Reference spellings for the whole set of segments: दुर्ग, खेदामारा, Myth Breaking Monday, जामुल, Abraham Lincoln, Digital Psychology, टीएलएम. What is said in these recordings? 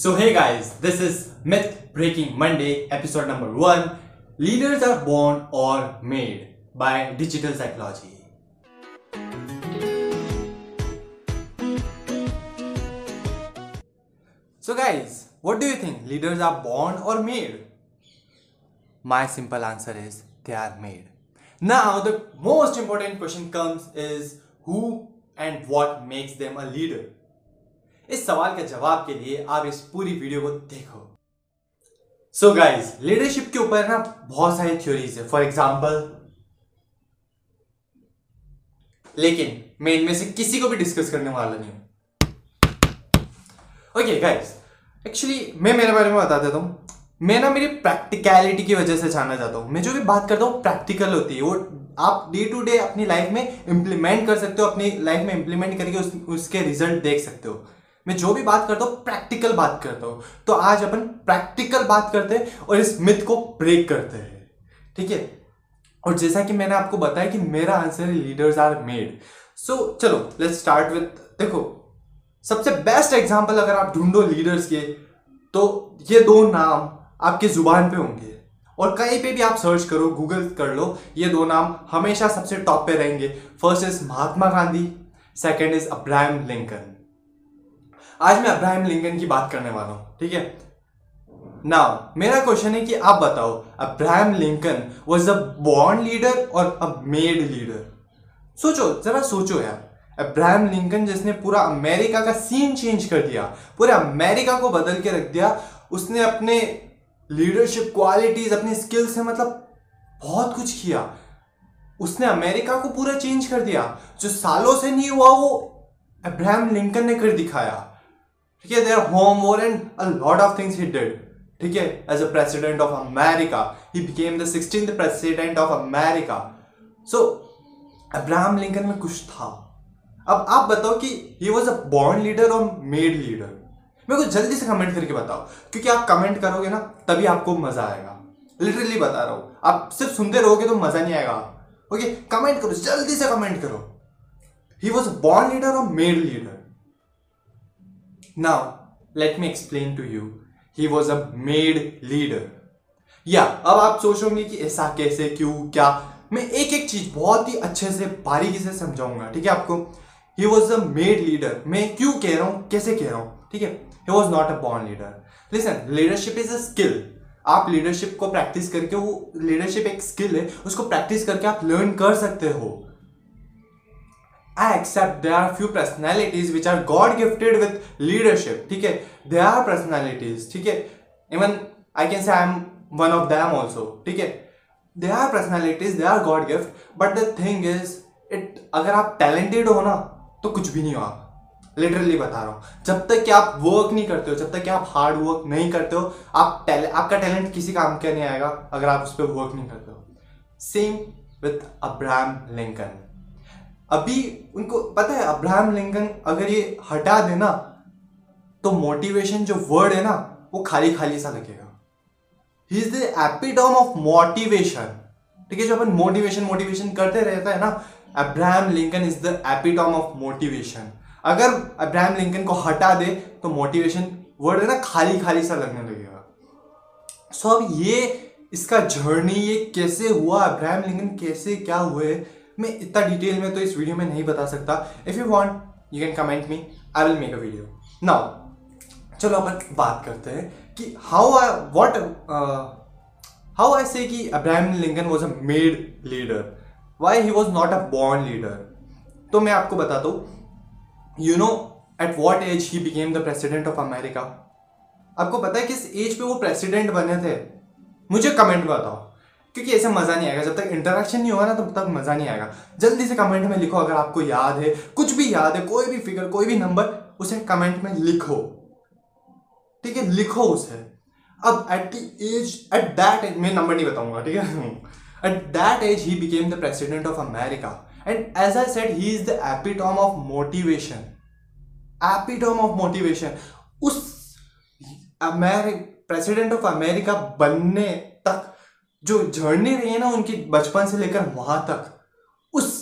So hey guys, this is Myth Breaking Monday, episode number 1. Leaders are born or made by Digital Psychology. So guys, what do you think? Leaders are born or made? My simple answer is they are made. Now the most important question comes is who and what makes them a leader? इस सवाल के जवाब के लिए आप इस पूरी video को देखो। सो गाइज, लीडरशिप के ऊपर ना बहुत सारी थ्योरीज है, फॉर एग्जाम्पल, लेकिन मैं इनमें से किसी को भी डिस्कस करने वाला नहीं हूं। ओके गाइज, एक्चुअली मैं मेरे बारे में बता देता हूं। मैं ना मेरी प्रैक्टिकलिटी की वजह से जाना जाता हूं। मैं जो भी बात करता हूँ प्रैक्टिकल होती है, वो आप डे टू डे अपनी लाइफ में इंप्लीमेंट कर सकते हो, अपनी लाइफ में इंप्लीमेंट करके उसके रिजल्ट देख सकते हो। मैं जो भी बात करता हूँ प्रैक्टिकल बात करता हूँ। तो आज अपन प्रैक्टिकल बात करते हैं और इस मिथ को ब्रेक करते हैं, ठीक है। और जैसा कि मैंने आपको बताया कि मेरा answer leaders are made. So चलो लेट्स स्टार्ट विथ, देखो सबसे बेस्ट एग्जाम्पल अगर आप ढूंढो लीडर्स के, तो ये दो नाम आपके जुबान पे होंगे और कहीं पे भी आप सर्च करो, गूगल कर लो, ये दो नाम हमेशा सबसे टॉप पे रहेंगे। First is Mahatma Gandhi, second is Abraham Lincoln. आज मैं अब्राहम लिंकन की बात करने वाला हूँ, ठीक है। नाउ मेरा क्वेश्चन है कि आप बताओ, Abraham Lincoln was a born leader और अ मेड लीडर? सोचो, जरा सोचो यार। अब्राहम लिंकन जिसने पूरा अमेरिका का सीन चेंज कर दिया, पूरे अमेरिका को बदल के रख दिया, उसने अपने लीडरशिप क्वालिटीज, अपने स्किल से मतलब बहुत कुछ किया। उसने अमेरिका को पूरा चेंज कर दिया। जो सालों से नहीं हुआ वो अब्राहम लिंकन ने कर दिखाया, ठीक है। Their home war and a lot of things he did, ठीक है। As a president of America he became the 16th president of America. So Abraham Lincoln में कुछ था। अब आप बताओ कि he was a born leader और मेड लीडर? मेरे को जल्दी से कमेंट करके बताओ, क्योंकि आप कमेंट करोगे ना तभी आपको मजा आएगा। लिटरली बता रहा हूँ, आप सिर्फ सुनते रहोगे तो मजा नहीं आएगा। ओके, कमेंट करो, जल्दी से कमेंट करो। ही वॉज बॉर्न लीडर और made leader? Now, let me explain to you. He was a made leader. अब आप सोचोगे कि ऐसा कैसे, क्यों, क्या? मैं एक एक चीज बहुत ही अच्छे से बारीकी से समझाऊंगा, ठीक है आपको। He was a made leader. मैं क्यों कह रहा हूँ, कैसे कह रहा हूँ, ठीक है। He was not a born leader. Listen, leadership is a skill. आप leadership को practice करके, वो leadership एक skill है, उसको practice करके आप learn कर सकते हो। I accept there are few personalities which are God gifted with leadership, ठीक है। There are personalities, ठीक है। Even I can say I am one of them also, ठीक है। There are personalities, they are God gift, but the thing is, it अगर आप talented हो ना तो कुछ भी नहीं हो आप। Literally बता रहा हूँ, जब तक कि आप work नहीं करते हो, जब तक कि आप hard work नहीं करते हो, आप आपका talent किसी काम का नहीं आएगा अगर आप उस पर work नहीं करते हो। Same with Abraham Lincoln. अभी उनको पता है अब्राहम लिंकन अगर ये हटा देना तो मोटिवेशन जो वर्ड है ना वो खाली खाली सा लगेगा। He is the epitome of motivation, ठीक है। जो अपन मोटिवेशन मोटिवेशन करते रहता है ना, Abraham Lincoln is the epitome of motivation. अगर अब्राहम लिंकन को हटा दे तो मोटिवेशन वर्ड है ना खाली खाली सा लगने लगेगा। सो अब ये इसका जर्नी, ये कैसे हुआ, अब्राहम लिंकन कैसे क्या हुए, मैं इतना डिटेल में तो इस वीडियो में नहीं बता सकता। If you want you can comment me, I will make a video. Now चलो अपन बात करते हैं कि हाउ आई से कि Abraham Lincoln was a made leader, why he was not a born leader. तो मैं आपको बताता हूँ, you know at what age he became the president of America? आपको पता है किस एज पे वो प्रेसिडेंट बने थे? मुझे कमेंट में बताओ, क्योंकि ऐसे मज़ा नहीं आएगा। जब तक इंटरेक्शन नहीं होगा ना तब तक मज़ा नहीं आएगा। जल्दी से कमेंट में लिखो अगर आपको याद है, कुछ भी याद है, कोई भी फिगर, कोई भी नंबर, उसे कमेंट में लिखो, ठीक है, लिखो उसे। अब एट दैट एज मैं नंबर नहीं बताऊंगा, ठीक है। At that age he became the president of America and as I said he is the epitome of motivation. Epitome of motivation. उस प्रेसिडेंट ऑफ अमेरिका बनने तक जो जर्नी रही है ना उनकी, बचपन से लेकर वहां तक, उस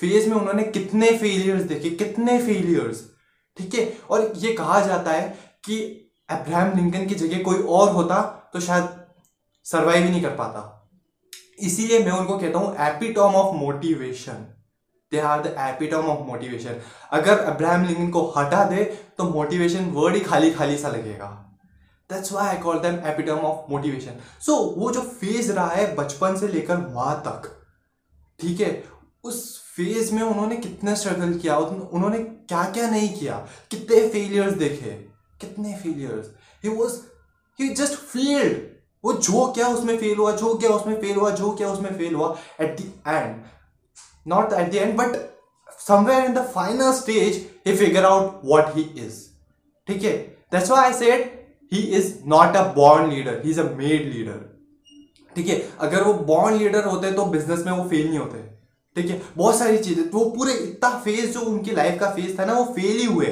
फेज में उन्होंने कितने फेलियर्स देखे, कितने फेलियर्स, ठीक है। और ये कहा जाता है कि अब्राहम लिंकन की जगह कोई और होता तो शायद सर्वाइव ही नहीं कर पाता। इसीलिए मैं उनको कहता हूँ epitome of motivation, they are the epitome of motivation. अगर अब्राहम लिंकन को हटा दे तो मोटिवेशन वर्ड ही खाली खाली सा लगेगा। That's why I call them epitome of motivation. So वो जो फेज रहा है बचपन से लेकर वहां तक, ठीक है, उस फेज में उन्होंने कितना स्ट्रगल किया, उन्होंने क्या क्या नहीं किया, कितने फेलियर्स देखे, कितने फेलियर्स। ही जस्ट फेल्ड, वो जो क्या उसमें फेल हुआ, जो क्या उसमें फेल हुआ, जो क्या उसमें फेल हुआ। At the end, not at the end but somewhere in the final stage he figure out what he is, ठीक है। That's why I said he is not a born leader, he is a made leader, ठीक है। अगर वो born leader होते तो business में वो फेल नहीं होते, ठीक है। बहुत सारी चीजें, तो वो पूरे इतना फेज जो उनकी लाइफ का फेज था ना, वो फेल ही हुए,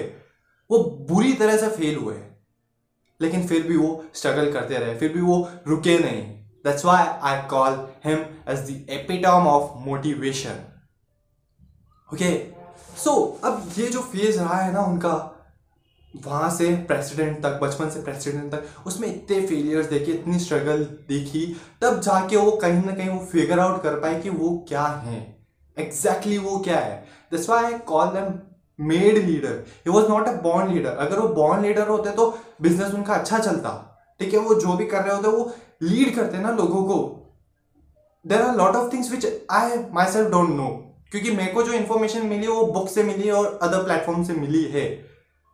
वो बुरी तरह से फेल हुए, लेकिन फिर भी वो स्ट्रगल करते रहे, फिर भी वो रुके नहीं। That's why I call him as the epitome of motivation. Okay, so अब ये जो फेज रहा है ना उनका, वहां से प्रेसिडेंट तक, बचपन से प्रेसिडेंट तक, उसमें इतने फेलियर्स देखे, इतनी स्ट्रगल देखी, तब जाके वो कहीं ना कहीं वो फिगर आउट कर पाए कि वो क्या है, एग्जैक्टली वो क्या है। That's why I call them made leader, he was not a born leader. अगर वो बॉर्न लीडर होते तो बिजनेस उनका अच्छा चलता, ठीक है। वो जो भी कर रहे होते वो लीड करते ना लोगों को। There are lot of things which I myself don't know, क्योंकि मेरे को जो इन्फॉर्मेशन मिली वो बुक से मिली और अदर प्लेटफॉर्म से मिली है।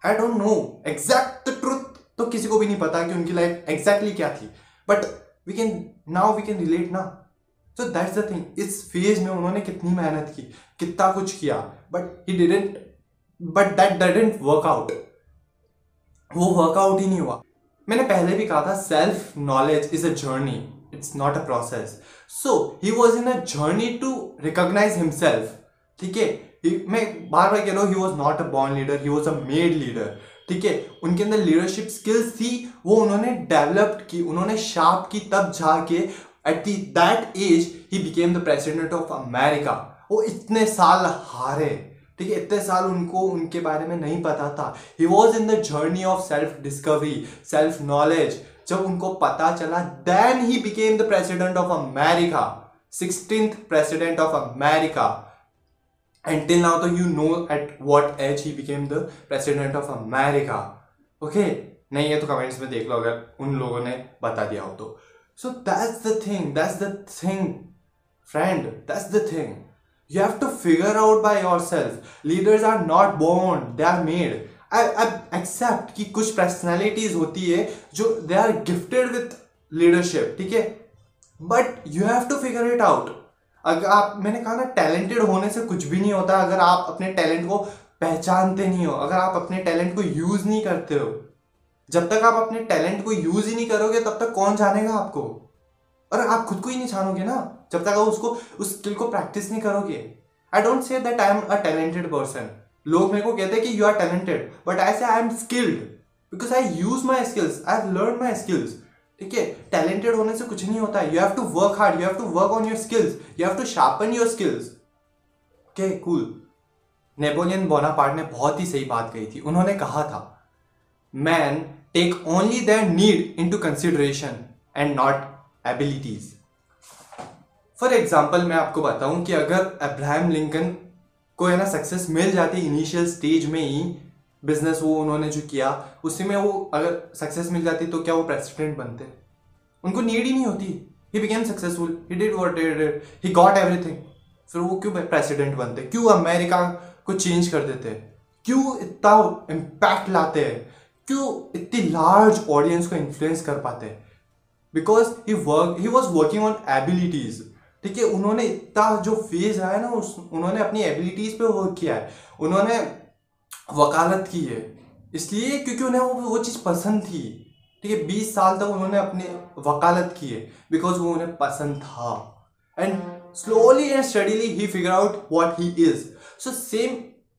I don't know exact truth, तो किसी को भी नहीं पता कि उनकी लाइफ एग्जैक्टली क्या थी, बट वी कैन रिलेट ना। सो दैट्स द थिंग, इस फेज में उन्होंने कितनी मेहनत की, कितना कुछ किया, but that didn't work out, वो वर्कआउट ही नहीं हुआ। मैंने पहले भी कहा था self knowledge is a journey, it's not a process. So he was in a journey to recognise himself, ठीक है। मैं बार बार कह रहा हूँ, he was not a born leader, he was a made leader, ठीक है। उनके अंदर लीडरशिप स्किल्स थी, वो उन्होंने डेवलप्ड की, उन्होंने शार्प की, तब जाके at that age he became the president of America. वो इतने साल हारे, ठीक है, इतने साल उनको उनके बारे में नहीं पता था। He was in the journey of self discovery, self knowledge. जब उनको पता चला then he became the president of America, 16th president of America. And till now तो you know at what age he became the president of America. Okay, नहीं है तो comments में देख लो अगर उन लोगों ने बता दिया हो तो। So that's the thing friend, that's the thing. You have to figure out by yourself. Leaders are not born, they are made. I accept कि कुछ personalities होती है जो they are gifted with leadership, ठीक है, but you have to figure it out. अगर आप, मैंने कहा ना, talented होने से कुछ भी नहीं होता अगर आप अपने talent को पहचानते नहीं हो, अगर आप अपने talent को use नहीं करते हो। जब तक आप अपने talent को use ही नहीं करोगे तब तक कौन जानेगा आपको, और आप खुद को ही नहीं जानोगे ना जब तक आप उसको, उस स्किल को प्रैक्टिस नहीं करोगे। I don't say that I am a talented person. लोग मेरे को कहते हैं कि you are talented, but I say I am skilled because I use my skills, I have learn my skills, ठीक है। टैलेंटेड होने से कुछ नहीं होता, you have to work hard, you have to work on your skills, you have to sharpen your skills. Okay, cool. Napoleon Bonaparte ने बहुत ही सही बात कही थी, उन्होंने कहा था man take only their need into consideration and not abilities. For example मैं आपको बताऊं कि अगर अब्राहम लिंकन को है ना सक्सेस मिल जाती इनिशियल स्टेज में ही, बिजनेस वो उन्होंने जो किया उसी में, वो अगर सक्सेस मिल जाती तो क्या वो प्रेसिडेंट बनते? उनको नीड ही नहीं होती। He became successful, he did what he did, he got everything. फिर वो क्यों प्रेसिडेंट बनते, क्यों अमेरिका को चेंज कर देते, क्यों इतना इम्पैक्ट लाते हैं, क्यों इतनी लार्ज ऑडियंस को इन्फ्लुएंस कर पाते हैं? Because he was working on abilities, ठीक है। उन्होंने इतना जो फेज रहा है ना उन्होंने अपनी एबिलिटीज पे वर्क किया है, उन्होंने वकालत की है, इसलिए क्योंकि उन्हें वो चीज़ पसंद थी, ठीक है। 20 साल तक उन्होंने अपने वकालत की है बिकॉज वो उन्हें पसंद था। And slowly and steadily he figure out what he is. So same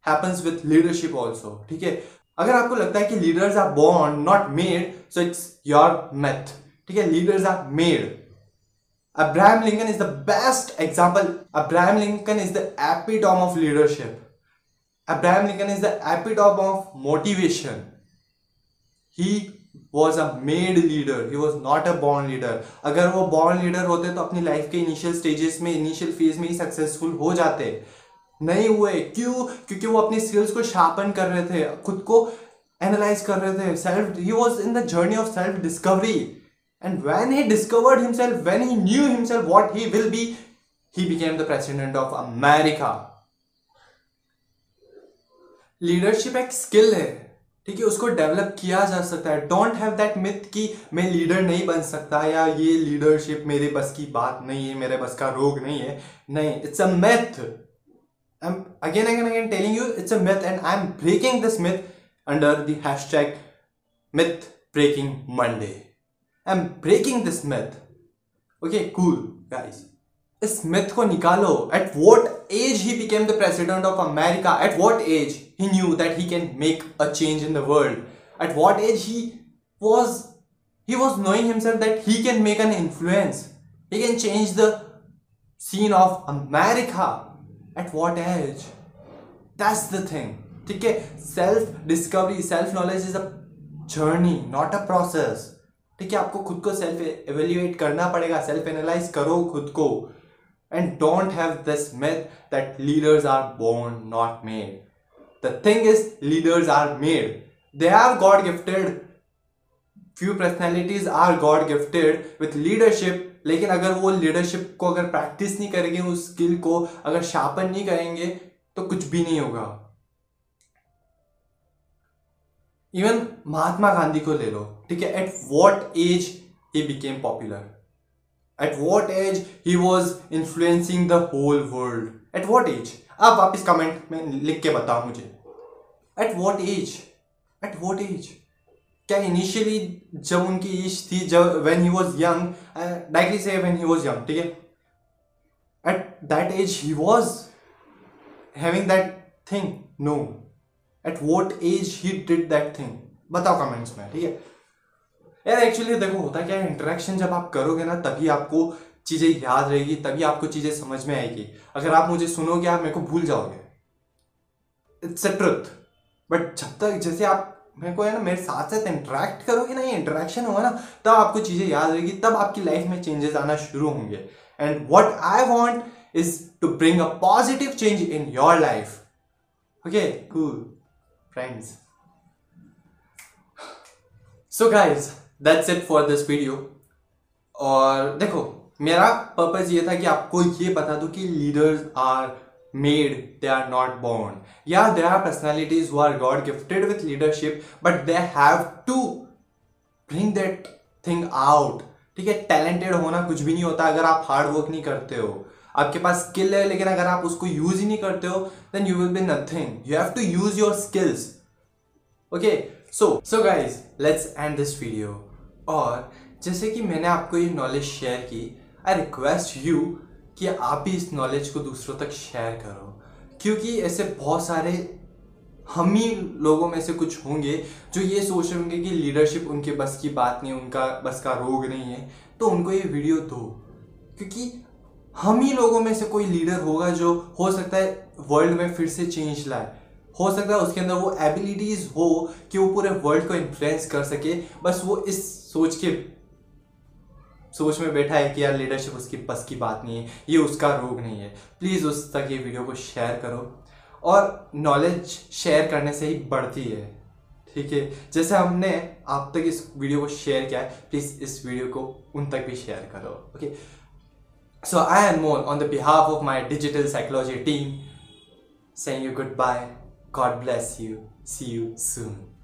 happens with leadership also, ठीक है। अगर आपको लगता है कि leaders are born not made, so it's your myth, ठीक है। Leaders are made. Abraham Lincoln is the best example. Abraham Lincoln is the epitome of leadership. Abraham Lincoln is the epitome of motivation. He was a made leader, he was not a born leader. अगर वो born leader होते तो अपनी life के initial stages में, initial phase में ही successful हो जाते, नहीं हुए. क्यों? क्योंकि वो अपनी स्किल्स को शार्पन कर रहे थे, खुद को एनालाइज कर रहे थे. Self, he was in the journey of self discovery. And when he discovered himself, when he knew himself what he will be, he became the president of America. Leadership एक skill है, ठीक है, उसको develop किया जा सकता है. Don't have that myth कि मैं लीडर नहीं बन सकता या ये लीडरशिप मेरे बस की बात नहीं है, मेरे बस का रोग नहीं है. नहीं, it's a myth. I am again telling you it's a myth and I am breaking this myth under the hashtag myth breaking Monday. I am breaking this myth. Okay cool guys, इस myth को निकालो. At what age he became the president of America? At what age he knew that he can make a change in the world? At what age he was knowing himself that he can make an influence, he can change the scene of America? At what age? That's the thing. ठीक है, self discovery, self knowledge is a journey, not a process. ठीक है, आपको खुद को self evaluate करना पड़ेगा, self analyze करो खुद को. And don't have this myth that leaders are born, not made. The thing is, leaders are made. They are God gifted. Few personalities are God gifted with leadership. लेकिन अगर वो leadership को अगर practice नहीं करेंगे, उस skill को अगर sharpen नहीं करेंगे, तो कुछ भी नहीं होगा. Even महात्मा गांधी को ले लो, ठीक है? At what age he became popular? At what age he was influencing the whole world? At what age? अब आप इस कमेंट में लिख के बताओ मुझे, at what age, at what age? क्या इनिशियली जब उनकी एज थी, जब when he was young, directly से व्हेन ही वाज यंग, ठीक है, at that age he was having that thing? No. At what age he did that thing? बताओ comments में, ठीक है यार. एक्चुअली देखो होता क्या है, इंटरेक्शन जब आप करोगे ना तभी आपको चीज़ें याद रहेगी, तभी आपको चीज़ें समझ में आएगी. अगर आप मुझे सुनोगे आप मेरे को भूल जाओगे, इट्स अ ट्रुथ. बट जब तक जैसे आप मेरे को है ना, मेरे साथ साथ इंटरेक्ट करोगे ना, ये इंटरेक्शन होगा ना, तब आपको चीज़ें याद रहेगी, तब आपकी लाइफ में चेंजेस आना शुरू होंगे. And what I want is to bring a positive change in your life. Okay cool friends. So guys, that's it for this video. और देखो मेरा पर्पज़ ये था कि आपको ये बता दूं कि leaders are made, they are not born. या there are personalities who are god gifted with leadership, but they have to bring that thing out. ठीक है, टैलेंटेड होना कुछ भी नहीं होता अगर आप हार्ड वर्क नहीं करते हो. आपके पास स्किल है लेकिन अगर आप उसको यूज ही नहीं करते हो, then you will be nothing. You have to use your skills. Okay so guys, let's end this video. और जैसे कि मैंने आपको ये नॉलेज शेयर की, आई रिक्वेस्ट यू कि आप ही इस नॉलेज को दूसरों तक शेयर करो, क्योंकि ऐसे बहुत सारे हम ही लोगों में से कुछ होंगे जो ये सोच रहे होंगे कि लीडरशिप उनके बस की बात नहीं, उनका बस का रोग नहीं है, तो उनको ये वीडियो दो. क्योंकि हम ही लोगों में से कोई लीडर होगा जो हो सकता है वर्ल्ड में फिर से चेंज लाए, हो सकता है उसके अंदर वो एबिलिटीज़ हो कि वो पूरे वर्ल्ड को इन्फ्लुएंस कर सके. बस वो इस सोच में बैठा है कि यार लीडरशिप उसकी बस की बात नहीं है, ये उसका रोग नहीं है. प्लीज़ उस तक ये वीडियो को शेयर करो. और नॉलेज शेयर करने से ही बढ़ती है, ठीक है. जैसे हमने आप तक इस वीडियो को शेयर किया है, प्लीज़ इस वीडियो को उन तक भी शेयर करो. Okay so I am more on the behalf of my digital psychology team saying you good bye. God bless you. See you soon.